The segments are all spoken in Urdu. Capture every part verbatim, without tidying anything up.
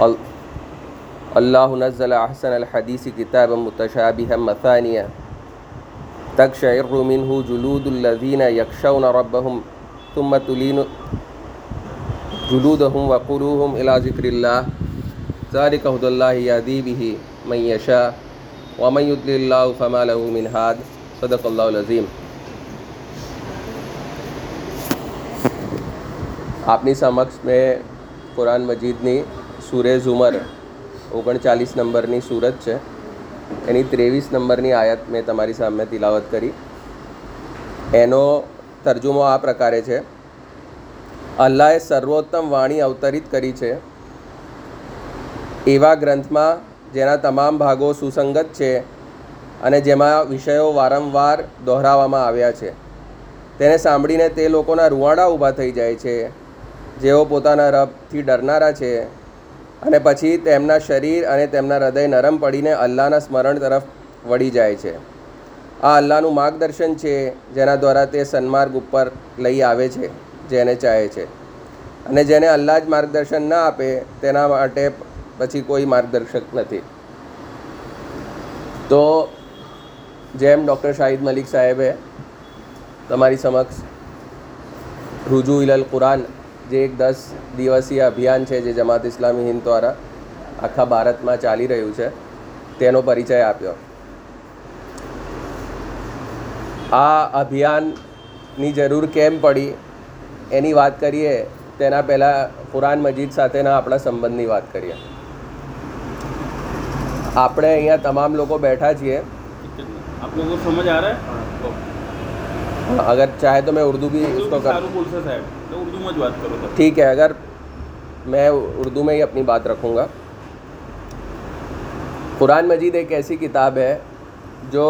اللہ نزل احسن الحدیث کتابا متشابہا مثانیہ تقشعر منہ جلود الذین یخشون ربهم ثم تلین جلودهم وقلوبهم الی ذکر اللہ ذالک ھدی اللہ یہدی بہ من یشاء ومن یضلل اللہ فما لہ من ھاد صدق اللہ العظیم۔ આપની સમક્ષ મેં કુરાન મજીદની સૂરે ઝુમર ઓગણચાલીસ નંબરની સૂરત છે એની ત્રેવીસ નંબરની આયાત મેં તમારી સામે તિલાવત કરી। એનો તર્જુમો આ પ્રકારે છે, અલ્લાહે સર્વોત્તમ વાણી અવતરિત કરી છે એવા ગ્રંથમાં જેના તમામ ભાગો સુસંગત છે અને જેમાં વિષયો વારંવાર દોહરાવવામાં આવ્યા છે। તેને સાંભળીને તે લોકોના રૂવાડા ઊભા થઈ જાય છે જેઓ પોતાના રબથી ડરનારા છે, અને પછી તેમના શરીર અને તેમના હૃદય નરમ પડીને અલ્લાહના સ્મરણ તરફ વળી જાય છે। આ અલ્લાહનું માર્ગદર્શન છે જેના દ્વારા તે સન્માર્ગ ઉપર લઈ આવે છે જેને ચાહે છે, અને જેને અલ્લાહ જ માર્ગદર્શન ના આપે તેના માટે પછી કોઈ માર્ગદર્શક નથી। તો જેમ ડૉક્ટર શાહિદ મલિક સાહેબે તમારી સમક્ષ રુજુ ઇલલ કુરાન જે એક દસ દિવસીય અભિયાન છે જે જમાત ઇસ્લામી હિન્દ દ્વારા આખા ભારતમાં ચાલી રહ્યું છે તેનો પરિચય આપ્યો। આ અભિયાનની જરૂર કેમ પડી એની વાત કરીએ તેના પહેલાં કુરાન મજીદ સાથેના આપણા સંબંધની વાત કરીએ। આપણે અહીંયા તમામ લોકો બેઠા છીએ, આપ લોકો સમજ આ રહ્યા है? અગર ચાહે તો મેં ઉર્દુ બી उसको कर तो उर्दू में बात करो तो ठीक है, अगर मैं उर्दू में ही अपनी बात रखूँगा। कुरान मजीद एक ऐसी किताब है जो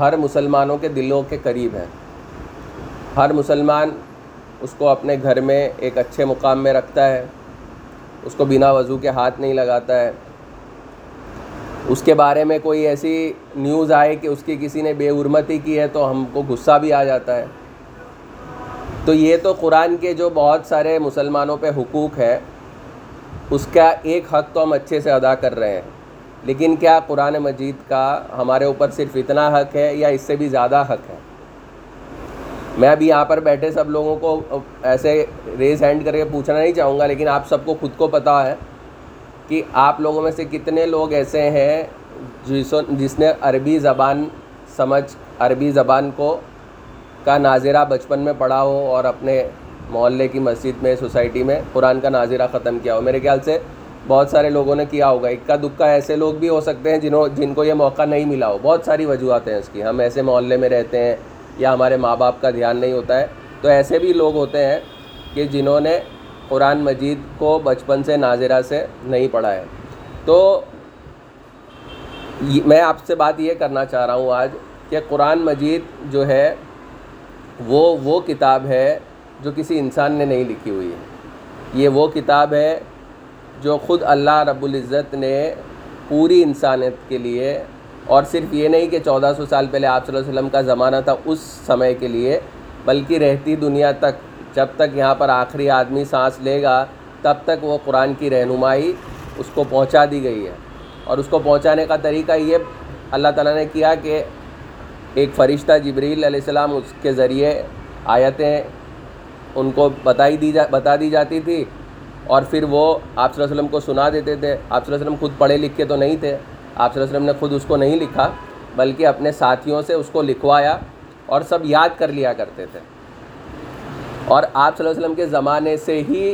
हर मुसलमानों के दिलों के करीब है। हर मुसलमान उसको अपने घर में एक अच्छे मुकाम में रखता है, उसको बिना वज़ू के हाथ नहीं लगाता है। उसके बारे में कोई ऐसी न्यूज़ आए कि उसकी किसी ने बेहुरमती की है तो हमको गुस्सा भी आ जाता है। तो ये तो कुरान के जो बहुत सारे मुसलमानों पे हुकूक है उसका एक हक़ तो हम अच्छे से अदा कर रहे हैं, लेकिन क्या कुरान मजीद का हमारे ऊपर सिर्फ इतना हक़ है या इससे भी ज़्यादा हक़ है? मैं अभी यहाँ पर बैठे सब लोगों को ऐसे रेज़ हैंड करके पूछना नहीं चाहूँगा, लेकिन आप सबको खुद को पता है कि आप लोगों में से कितने लोग ऐसे हैं जिसो जिसने अरबी ज़बान समझ अरबी ज़बान को का नाज़िरा बचपन में पढ़ा हो और अपने मोहल्ले की मस्जिद में सोसाइटी में कुरान का नाज़िरा ख़त्म किया हो। मेरे ख्याल से बहुत सारे लोगों ने किया होगा। इक्का दुक्का ऐसे लोग भी हो सकते हैं जिन्हों जिनको ये मौका नहीं मिला हो। बहुत सारी वजूहत हैं उसकी, हम ऐसे मोहल्ले में रहते हैं या हमारे माँ बाप का ध्यान नहीं होता है। तो ऐसे भी लोग होते हैं कि जिन्होंने कुरान मजीद को बचपन से नाज़िरा से नहीं पढ़ा है। तो मैं आपसे बात ये करना चाह रहा हूँ आज कि कुरान मजीद जो है वो वो किताब है जो किसी इंसान ने नहीं लिखी हुई है। ये वो किताब है जो ख़ुद अल्लाह रब्बुल इज़्ज़त ने पूरी इंसानियत के लिए, और सिर्फ ये नहीं कि चौदह सौ साल पहले आप सल्लल्लाहु अलैहि वसल्लम का ज़माना था उस समय के लिए, बल्कि रहती दुनिया तक, जब तक यहाँ पर आखिरी आदमी सांस लेगा तब तक वो कुरान की रहनुमाई उसको पहुँचा दी गई है। और उसको पहुँचाने का तरीका ये अल्लाह ताला ने किया कि एक फ़रिश्ता जिब्रील अलैहिस्सलाम उसके ज़रिए आयतें उनको बताई दी जा बता दी जाती थी, और फिर वो आप सल्लल्लाहु अलैहि वसल्लम को सुना देते थे। आप सल्लल्लाहु अलैहि वसल्लम खुद पढ़े लिख के तो नहीं थे, आप सल्लल्लाहु अलैहि वसल्लम ने खुद उसको नहीं लिखा बल्कि अपने साथियों से उसको लिखवाया और सब याद कर लिया करते थे। और आप सल्लल्लाहु अलैहि वसल्लम के ज़माने से ही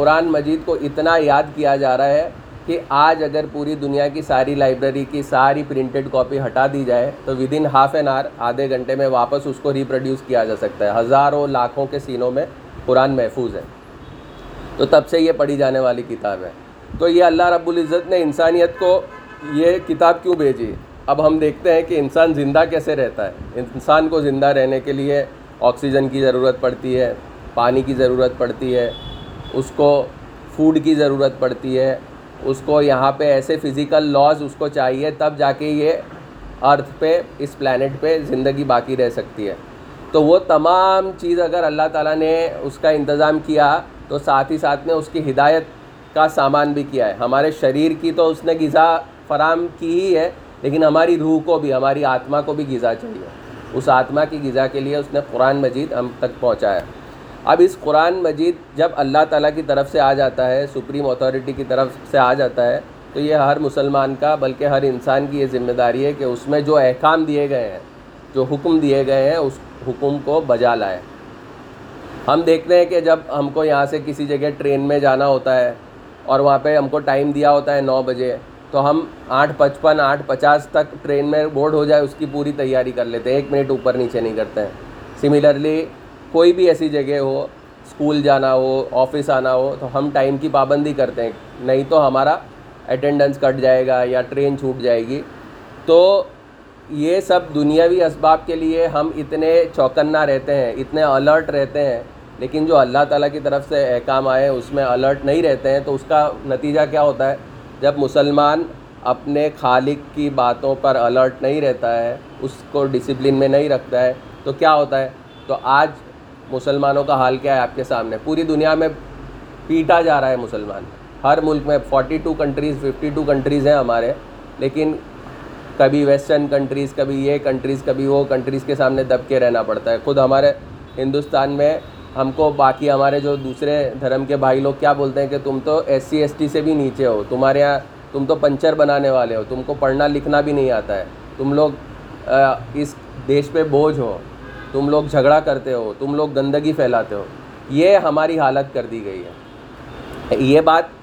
कुरान मजीद को इतना याद किया जा रहा है कि आज अगर पूरी दुनिया की सारी लाइब्रेरी की सारी प्रिंटेड कॉपी हटा दी जाए तो within half an hour, आधे घंटे में वापस उसको रिप्रोड्यूस किया जा सकता है। हज़ारों लाखों के सीनों में कुरान महफूज है। तो तब से ये पढ़ी जाने वाली किताब है। तो ये अल्लाह रब्बुल इज़्ज़त ने इंसानियत को ये किताब क्यों भेजी? अब हम देखते हैं कि इंसान ज़िंदा कैसे रहता है। इंसान को ज़िंदा रहने के लिए ऑक्सीजन की ज़रूरत पड़ती है, पानी की ज़रूरत पड़ती है, उसको फूड की ज़रूरत पड़ती है, उसको यहाँ पे ऐसे फिज़िकल लॉज उसको चाहिए, तब जाके ये अर्थ पे इस प्लैनेट पे ज़िंदगी बाकी रह सकती है। तो वो तमाम चीज़ अगर अल्लाह ताला ने उसका इंतज़ाम किया तो साथ ही साथ में उसकी हिदायत کا سامان بھی کیا ہے. ہمارے شریر کی تو اس نے غذا فراہم کی ہی ہے، لیکن ہماری روح کو بھی، ہماری آتما کو بھی غذا چاہیے. اس آتما کی غذا کے لیے اس نے قرآن مجید ہم تک پہنچایا. اب اس قرآن مجید جب اللہ تعالیٰ کی طرف سے آ جاتا ہے، سپریم اتھارٹی کی طرف سے آ جاتا ہے، تو یہ ہر مسلمان کا بلکہ ہر انسان کی یہ ذمہ داری ہے کہ اس میں جو احکام دیے گئے ہیں، جو حکم دیے گئے ہیں، اس حکم کو بجا لائے. ہم دیکھتے ہیں کہ جب ہم کو یہاں سے کسی جگہ ٹرین میں جانا ہوتا ہے اور وہاں پہ ہم کو ٹائم دیا ہوتا ہے نو بجے، تو ہم آٹھ پچپن آٹھ پچاس تک ٹرین میں بورڈ ہو جائے اس کی پوری تیاری کر لیتے ہیں، ایک منٹ اوپر نیچے نہیں کرتے ہیں. سملرلی کوئی بھی ایسی جگہ ہو، اسکول جانا ہو، آفس آنا ہو، تو ہم ٹائم کی پابندی کرتے ہیں، نہیں تو ہمارا اٹینڈنس کٹ جائے گا یا ٹرین چھوٹ جائے گی. تو یہ سب دنیاوی اسباب کے لیے ہم اتنے چوکنا رہتے ہیں، اتنے الرٹ رہتے ہیں، لیکن جو اللہ تعالیٰ کی طرف سے احکام آئے اس میں الرٹ نہیں رہتے ہیں. تو اس کا نتیجہ کیا ہوتا ہے؟ جب مسلمان اپنے خالق کی باتوں پر الرٹ نہیں رہتا ہے، اس کو ڈسپلن میں نہیں رکھتا ہے، تو کیا ہوتا ہے؟ تو آج مسلمانوں کا حال کیا ہے آپ کے سامنے؟ پوری دنیا میں پیٹا جا رہا ہے مسلمان. ہر ملک میں بالیس کنٹریز، باون کنٹریز ہیں ہمارے، لیکن کبھی ویسٹرن کنٹریز، کبھی یہ کنٹریز، کبھی وہ کنٹریز کے سامنے دب کے رہنا پڑتا ہے. خود ہمارے ہندوستان میں ہم کو باقی ہمارے جو دوسرے دھرم کے بھائی لوگ کیا بولتے ہیں کہ تم تو ایس سی ایس ٹی سے بھی نیچے ہو، تمہارے یہاں تم تو پنچر بنانے والے ہو، تم کو پڑھنا لکھنا بھی نہیں آتا ہے، تم لوگ اس دیش پہ بوجھ ہو، تم لوگ جھگڑا کرتے ہو، تم لوگ گندگی پھیلاتے ہو. یہ ہماری حالت کر دی گئی ہے. یہ بات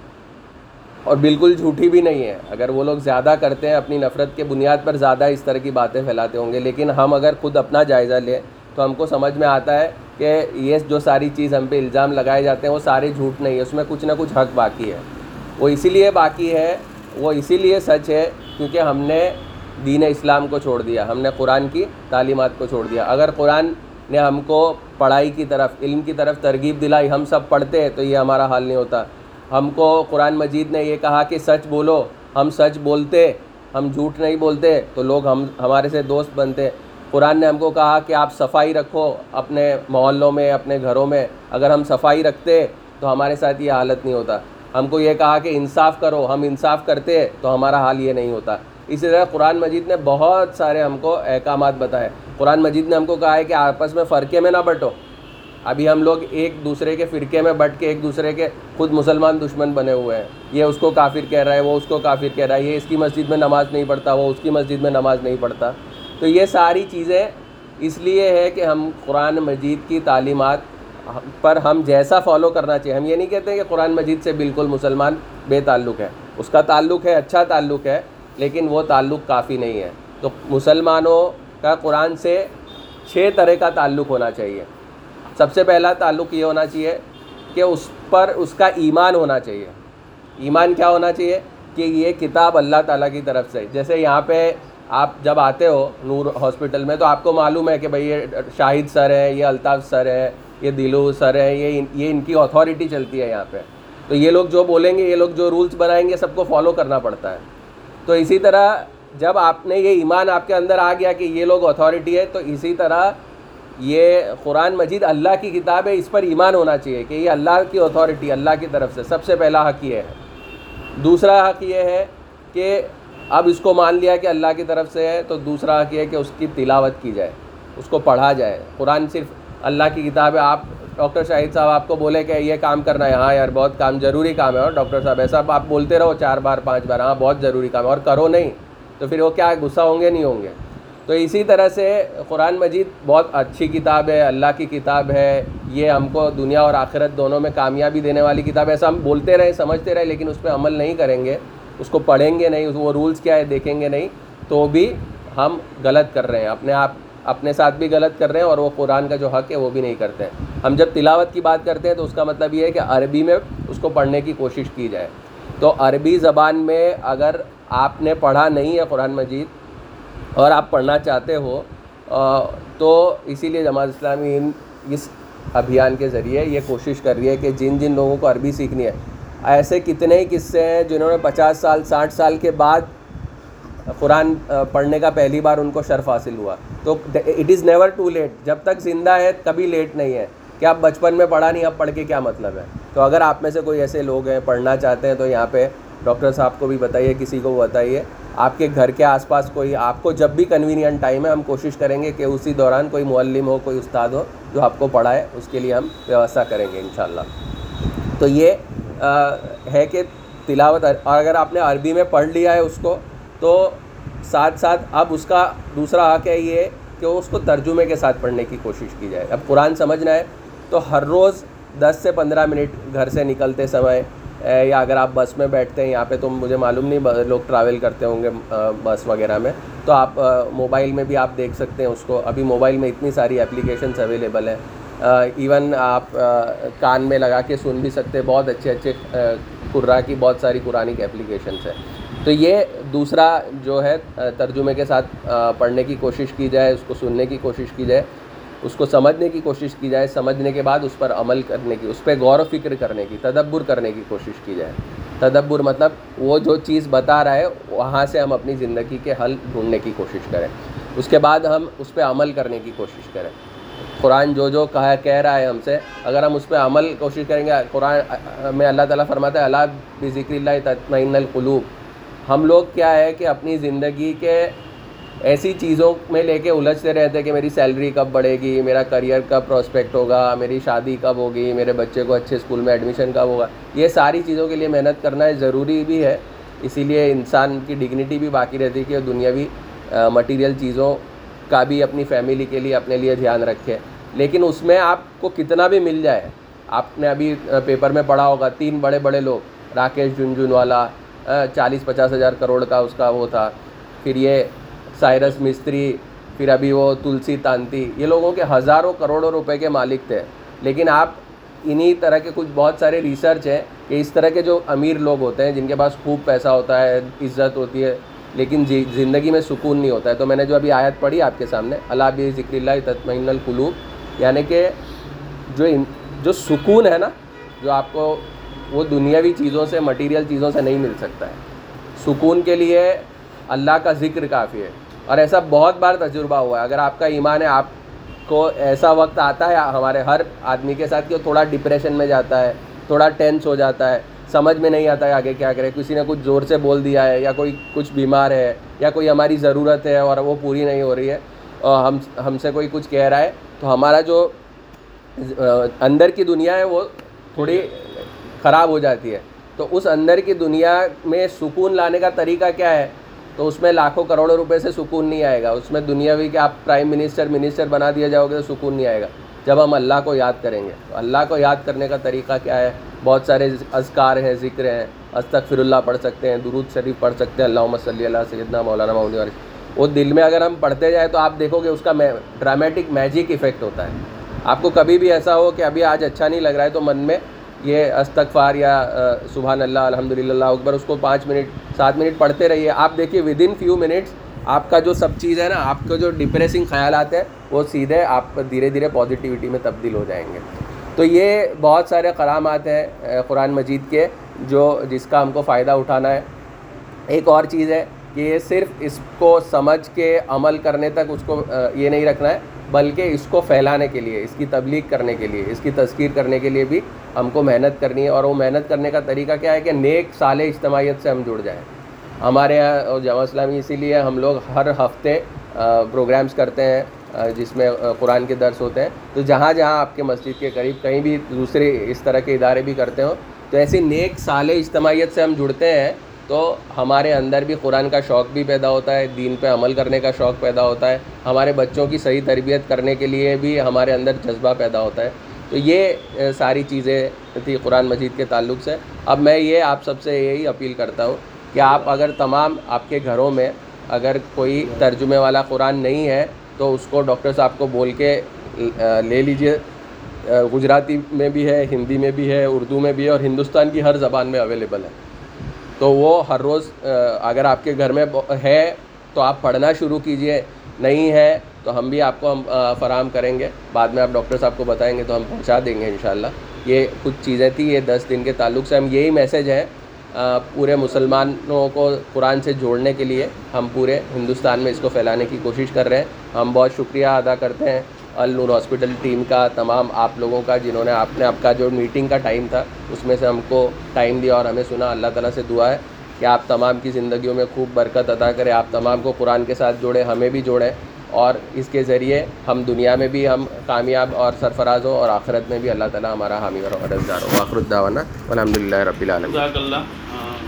اور بالکل جھوٹی بھی نہیں ہے. اگر وہ لوگ زیادہ کرتے ہیں اپنی نفرت کے بنیاد پر، زیادہ اس طرح کی باتیں پھیلاتے ہوں گے، لیکن ہم اگر خود اپنا جائزہ لیں تو ہم کو سمجھ میں آتا ہے کہ یہ جو ساری چیز ہم پہ الزام لگائے جاتے ہیں وہ سارے جھوٹ نہیں ہے، اس میں کچھ نہ کچھ حق باقی ہے. وہ اسی لیے باقی ہے، وہ اسی لیے سچ ہے کیونکہ ہم نے دین اسلام کو چھوڑ دیا، ہم نے قرآن کی تعلیمات کو چھوڑ دیا. اگر قرآن نے ہم کو پڑھائی کی طرف، علم کی طرف ترغیب دلائی، ہم سب پڑھتے ہیں تو یہ ہمارا حال نہیں ہوتا. ہم کو قرآن مجید نے یہ کہا کہ سچ بولو، ہم سچ بولتے، ہم جھوٹ نہیں بولتے، تو لوگ ہم ہمارے سے دوست بنتے. قرآن نے ہم کو کہا کہ آپ صفائی رکھو اپنے محلوں میں، اپنے گھروں میں، اگر ہم صفائی رکھتے تو ہمارے ساتھ یہ حالت نہیں ہوتا. ہم کو یہ کہا کہ انصاف کرو، ہم انصاف کرتے تو ہمارا حال یہ نہیں ہوتا. اسی طرح قرآن مجید نے بہت سارے ہم کو احکامات بتائے. قرآن مجید نے ہم کو کہا ہے کہ آپس میں فرقے میں نہ بٹو. ابھی ہم لوگ ایک دوسرے کے فرقے میں بٹ کے ایک دوسرے کے خود مسلمان دشمن بنے ہوئے ہیں. یہ اس کو کافر کہہ رہا ہے، وہ اس کو کافر کہہ رہا ہے، یہ اس کی مسجد میں نماز نہیں پڑھتا، وہ اس کی مسجد میں نماز نہیں پڑھتا. تو یہ ساری چیزیں اس لیے ہے کہ ہم قرآن مجید کی تعلیمات پر ہم جیسا فالو کرنا چاہیے. ہم یہ نہیں کہتے کہ قرآن مجید سے بالکل مسلمان بے تعلق ہے، اس کا تعلق ہے، اچھا تعلق ہے، لیکن وہ تعلق کافی نہیں ہے. تو مسلمانوں کا قرآن سے چھ طرح کا تعلق ہونا چاہیے. سب سے پہلا تعلق یہ ہونا چاہیے کہ اس پر اس کا ایمان ہونا چاہیے. ایمان کیا ہونا چاہیے؟ کہ یہ کتاب اللہ تعالیٰ کی طرف سے. جیسے یہاں پہ آپ جب آتے ہو نور ہاسپٹل میں تو آپ کو معلوم ہے کہ بھئی یہ شاہد سر ہے، یہ الطاف سر ہے، یہ دلو سر ہے، یہ یہ ان کی اتھارٹی چلتی ہے یہاں پہ. تو یہ لوگ جو بولیں گے، یہ لوگ جو رولز بنائیں گے، سب کو فالو کرنا پڑتا ہے. تو اسی طرح جب آپ نے یہ ایمان آپ کے اندر آ گیا کہ یہ لوگ اتھارٹی ہے، تو اسی طرح یہ قرآن مجید اللہ کی کتاب ہے، اس پر ایمان ہونا چاہیے کہ یہ اللہ کی اتھارٹی، اللہ کی طرف سے. سب سے پہلا حق یہ ہے. دوسرا حق یہ ہے کہ اب اس کو مان لیا کہ اللہ کی طرف سے ہے، تو دوسرا حق یہ ہے کہ اس کی تلاوت کی جائے، اس کو پڑھا جائے. قرآن صرف اللہ کی کتاب ہے. آپ ڈاکٹر شاہد صاحب آپ کو بولے کہ یہ کام کرنا ہے، ہاں یار بہت کام ضروری کام ہے، اور ڈاکٹر صاحب ایسا آپ بولتے رہو چار بار پانچ بار، ہاں بہت ضروری کام ہے، اور کرو نہیں، تو پھر وہ کیا غصہ ہوں گے؟ نہیں ہوں گے. تو اسی طرح سے قرآن مجید بہت اچھی کتاب ہے، اللہ کی کتاب ہے، یہ ہم کو دنیا اور آخرت دونوں میں کامیابی دینے والی کتاب ہے. ایسا ہم بولتے رہے، سمجھتے رہے، لیکن اس پہ عمل نہیں کریں گے، اس کو پڑھیں گے نہیں، وہ رولز کیا ہے دیکھیں گے نہیں، تو بھی ہم غلط کر رہے ہیں، اپنے آپ اپنے ساتھ بھی غلط کر رہے ہیں، اور وہ قرآن کا جو حق ہے وہ بھی نہیں کرتے ہیں. ہم جب تلاوت کی بات کرتے ہیں تو اس کا مطلب یہ ہے کہ عربی میں اس کو پڑھنے کی کوشش کی جائے. تو عربی زبان میں اگر آپ نے پڑھا نہیں ہے قرآن مجید اور آپ پڑھنا چاہتے ہو، تو اسی لیے جماعت اسلامی اس ابھیان کے ذریعے یہ کوشش کر رہی ہے کہ جن جن لوگوں کو عربی سیکھنی ہے، ایسے کتنے ہی قصے ہیں جنہوں نے پچاس سال ساٹھ سال کے بعد قرآن پڑھنے کا پہلی بار ان کو شرف حاصل ہوا. تو it is never too late. جب تک زندہ ہے کبھی لیٹ نہیں ہے. کہ آپ بچپن میں پڑھا نہیں، اب پڑھ کے کیا مطلب ہے؟ تو اگر آپ میں سے کوئی ایسے لوگ ہیں پڑھنا چاہتے ہیں تو یہاں پہ ڈاکٹر صاحب کو بھی بتائیے, کسی کو بتائیے, آپ کے گھر کے آس پاس کوئی, آپ کو جب بھی کنوینینٹ ٹائم ہے ہم کوشش کریں گے کہ اسی دوران کوئی معلم ہو, کوئی استاد ہو جو آپ کو پڑھائے, اس کے لیے ہم ویوستھا کریں گے انشاءاللہ. تو یہ ہے کہ تلاوت, اور اگر آپ نے عربی میں پڑھ لیا ہے اس کو تو ساتھ ساتھ اب اس کا دوسرا حق ہے یہ کہ اس کو ترجمے کے ساتھ پڑھنے کی کوشش کی جائے. اب قرآن سمجھنا ہے تو ہر روز دس سے پندرہ منٹ گھر سے نکلتے سمے, یا اگر آپ بس میں بیٹھتے ہیں, یہاں پہ تو مجھے معلوم نہیں لوگ ٹریول کرتے ہوں گے بس وغیرہ میں, تو آپ موبائل میں بھی آپ دیکھ سکتے ہیں اس کو. ابھی موبائل میں اتنی ساری اپلیکیشنس اویلیبل ہیں, ایون آپ کان میں لگا کے سن بھی سکتے ہیں, بہت اچھے اچھے قرآن کی بہت ساری قرآنک اپلیکیشنس ہیں. تو یہ دوسرا جو ہے ترجمے کے ساتھ پڑھنے کی کوشش کی جائے, اس کو سننے کی کوشش کی جائے, اس کو سمجھنے کی کوشش کی جائے, سمجھنے کے بعد اس پر عمل کرنے کی, اس پہ غور و فکر کرنے کی, تدبر کرنے کی کوشش کی جائے. تدبر مطلب وہ جو چیز بتا رہا ہے وہاں سے ہم اپنی زندگی کے حل ڈھونڈنے کی کوشش کریں, اس کے بعد ہم اس پہ عمل کرنے کی کوشش کریں. قرآن جو جو کہا کہہ رہا ہے ہم سے, اگر ہم اس پہ عمل کوشش کریں گے, قرآن میں اللہ تعالیٰ فرماتا ہے الا بذکر اللہ تطمئن القلوب. ہم لوگ کیا ہے کہ اپنی زندگی کے ایسی چیزوں میں لے کے الجھتے رہتے کہ میری سیلری کب بڑھے گی, میرا کریئر کب پراسپیکٹ ہوگا, میری شادی کب ہوگی, میرے بچے کو اچھے اسکول میں ایڈمیشن کب ہوگا. یہ ساری چیزوں کے لیے محنت کرنا ضروری بھی ہے, اسی لیے انسان کی ڈگنیٹی بھی باقی رہتی کہ دنیاوی مٹیریل چیزوں کا بھی اپنی فیملی کے لیے, اپنے لیے دھیان رکھے. لیکن اس میں آپ کو کتنا بھی مل جائے, آپ نے ابھی پیپر میں پڑھا ہوگا تین بڑے بڑے لوگ, راکیش جنجھنوالا چالیس پچاس ہزار کروڑ کا اس کا وہ تھا, پھر یہ سائرس مستری, پھر ابھی وہ تلسی تانتی, یہ لوگوں کے ہزاروں کروڑوں روپے کے مالک تھے. لیکن آپ انہی طرح کے کچھ بہت سارے ریسرچ ہیں کہ اس طرح کے جو امیر لوگ ہوتے ہیں, جن کے پاس خوب پیسہ ہوتا ہے, عزت ہوتی ہے, لیکن زندگی میں سکون نہیں ہوتا ہے. تو میں نے جو ابھی آیت پڑھی آپ کے سامنے, الا بذکر اللہ تطمئن القلوب, یعنی کہ جو جو سکون ہے نا, جو آپ کو وہ دنیاوی چیزوں سے, مٹیریل چیزوں سے نہیں مل سکتا ہے, سکون کے لیے اللہ کا ذکر کافی ہے. اور ایسا بہت بار تجربہ ہوا ہے. اگر آپ کا ایمان ہے, آپ کو ایسا وقت آتا ہے ہمارے ہر آدمی کے ساتھ کہ تھوڑا ڈپریشن میں جاتا ہے, تھوڑا ٹینس ہو جاتا ہے, سمجھ میں نہیں آتا ہے آگے کیا کرے, کسی نے کچھ زور سے بول دیا ہے, یا کوئی کچھ بیمار ہے, یا کوئی ہماری ضرورت ہے اور وہ پوری نہیں ہو رہی ہے, اور ہم ہم سے کوئی کچھ کہہ رہا ہے, تو ہمارا جو اندر کی دنیا ہے وہ تھوڑی خراب ہو جاتی ہے. تو اس اندر کی دنیا میں سکون لانے کا طریقہ کیا ہے؟ تو اس میں لاکھوں کروڑوں روپے سے سکون نہیں آئے گا. اس میں دنیاوی کہ آپ پرائم منسٹر منسٹر بنا دیا جاؤ گے تو سکون نہیں آئے گا. جب ہم اللہ کو یاد کریں گے, تو اللہ کو یاد کرنے کا طریقہ کیا ہے؟ بہت سارے اذکار ہیں, ذکر ہیں, استغفر اللہ پڑھ سکتے ہیں, درود شریف پڑھ سکتے ہیں, اللہم صلی اللہ سیدنا مولانا مولانا علیہ. وہ دل میں اگر ہم پڑھتے جائیں تو آپ دیکھو گے اس کا ڈرامیٹک میجک ایفیکٹ ہوتا ہے. آپ کو کبھی بھی ایسا ہو کہ ابھی آج اچھا نہیں لگ رہا ہے تو من میں یہ استغفار یا سبحان اللہ, الحمدللہ, اللہ اکبر, اس کو پانچ منٹ سات منٹ پڑھتے رہیے. آپ دیکھیے ود ان فیو منٹس آپ کا جو سب چیز ہے نا, آپ کو جو ڈپریسنگ خیالات ہیں وہ سیدھے آپ دھیرے دھیرے پازیٹیوٹی میں تبدیل ہو جائیں گے. تو یہ بہت سارے کرامات ہیں قرآن مجید کے جو جس کا ہم کو فائدہ اٹھانا ہے. ایک اور چیز ہے کہ یہ صرف اس کو سمجھ کے عمل کرنے تک اس کو یہ نہیں رکھنا ہے, بلکہ اس کو پھیلانے کے لیے, اس کی تبلیغ کرنے کے لیے, اس کی تذکیر کرنے کے لیے بھی ہم کو محنت کرنی ہے. اور وہ محنت کرنے کا طریقہ کیا ہے کہ نیک صالح اجتماعیت سے ہم جڑ جائیں. ہمارے یہاں جامعہ اسلامی, اسی لیے ہم لوگ ہر ہفتے پروگرامز کرتے ہیں جس میں قرآن کے درس ہوتے ہیں. تو جہاں جہاں آپ کے مسجد کے قریب کہیں بھی دوسرے اس طرح کے ادارے بھی کرتے ہوں, تو ایسی نیک صالح اجتماعیت سے ہم جڑتے ہیں تو ہمارے اندر بھی قرآن کا شوق بھی پیدا ہوتا ہے, دین پہ عمل کرنے کا شوق پیدا ہوتا ہے, ہمارے بچوں کی صحیح تربیت کرنے کے لیے بھی ہمارے اندر جذبہ پیدا ہوتا ہے. تو یہ ساری چیزیں تھی قرآن مجید کے تعلق سے. اب میں یہ آپ سب سے یہی اپیل کرتا ہوں کہ آپ اگر تمام آپ کے گھروں میں اگر کوئی ترجمے والا قرآن نہیں ہے تو اس کو ڈاکٹر صاحب کو بول کے لے لیجئے. گجراتی میں بھی ہے, ہندی میں بھی ہے, اردو میں بھی ہے, اور ہندوستان کی ہر زبان میں اویلیبل ہے. تو وہ ہر روز اگر آپ کے گھر میں ہے تو آپ پڑھنا شروع کیجئے, نہیں ہے تو ہم بھی آپ کو ہم فراہم کریں گے, بعد میں آپ ڈاکٹر صاحب کو بتائیں گے تو ہم پہنچا دیں گے انشاءاللہ. یہ کچھ چیزیں تھیں, یہ دس دن کے تعلق سے ہم یہی میسج ہے پورے مسلمانوں کو قرآن سے جوڑنے کے لیے. ہم پورے ہندوستان میں اس کو پھیلانے کی کوشش کر رہے ہیں. ہم بہت شکریہ ادا کرتے ہیں النور ہاسپٹل ٹیم کا، تمام آپ لوگوں کا، جنہوں نے آپ نے آپ کا جو میٹنگ کا ٹائم تھا اس میں سے ہم کو ٹائم دیا اور ہمیں سنا. اللہ تعالیٰ سے دعا ہے کہ آپ تمام کی زندگیوں میں خوب برکت عطا کرے، آپ تمام کو قرآن کے ساتھ جوڑے، ہمیں بھی جوڑے، اور اس کے ذریعے ہم دنیا میں بھی ہم کامیاب اور سرفراز ہوں، اور آخرت میں بھی اللہ تعالیٰ ہمارا حامی و رزقدار ہو. آخر الدعوانا الحمد للہ رب العالمین.